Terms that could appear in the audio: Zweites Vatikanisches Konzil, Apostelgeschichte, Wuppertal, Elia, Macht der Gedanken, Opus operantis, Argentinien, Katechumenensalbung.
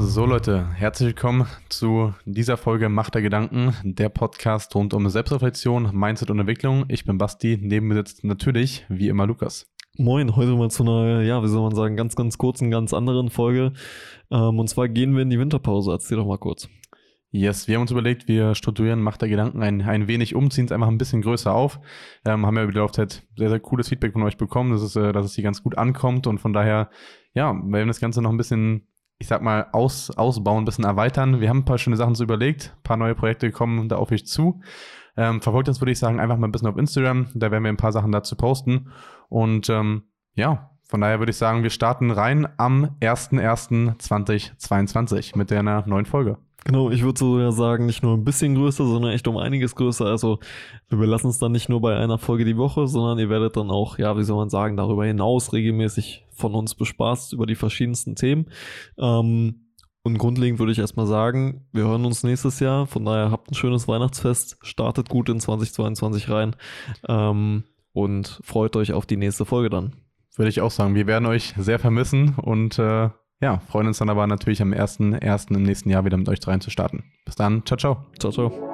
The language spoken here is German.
So Leute, herzlich willkommen zu dieser Folge Macht der Gedanken, der Podcast rund um Selbstreflexion, Mindset und Entwicklung. Ich bin Basti, neben mir sitzt natürlich wie immer Lukas. Moin, heute mal zu einer, ja, wie soll man sagen, ganz, ganz kurzen, ganz anderen Folge. Und zwar gehen wir in die Winterpause, erzähl doch mal kurz. Yes, wir haben uns überlegt, wir strukturieren Macht der Gedanken ein wenig um, ziehen es einfach ein bisschen größer auf. Haben ja über die Laufzeit sehr, sehr cooles Feedback von euch bekommen, dass es hier ganz gut ankommt. Und von daher, ja, wir werden das Ganze noch ein bisschen, ich sag mal, ausbauen, ein bisschen erweitern. Wir haben ein paar schöne Sachen überlegt, ein paar neue Projekte kommen da auf euch zu. Verfolgt uns, würde ich sagen, einfach mal ein bisschen auf Instagram. Da werden wir ein paar Sachen dazu posten. Und ja, von daher würde ich sagen, wir starten rein am 01.01.2022 mit einer neuen Folge. Genau, ich würde sogar sagen, nicht nur ein bisschen größer, sondern echt um einiges größer. Also wir belassen es dann nicht nur bei einer Folge die Woche, sondern ihr werdet dann auch, ja, wie soll man sagen, darüber hinaus regelmäßig von uns bespaßt über die verschiedensten Themen. Und grundlegend würde ich erstmal sagen, wir hören uns nächstes Jahr. Von daher habt ein schönes Weihnachtsfest, startet gut in 2022 rein und freut euch auf die nächste Folge dann. Würde ich auch sagen, wir werden euch sehr vermissen und ja, freuen uns dann aber natürlich am 1.1. im nächsten Jahr wieder mit euch rein zu starten. Bis dann, ciao, ciao. Ciao, ciao.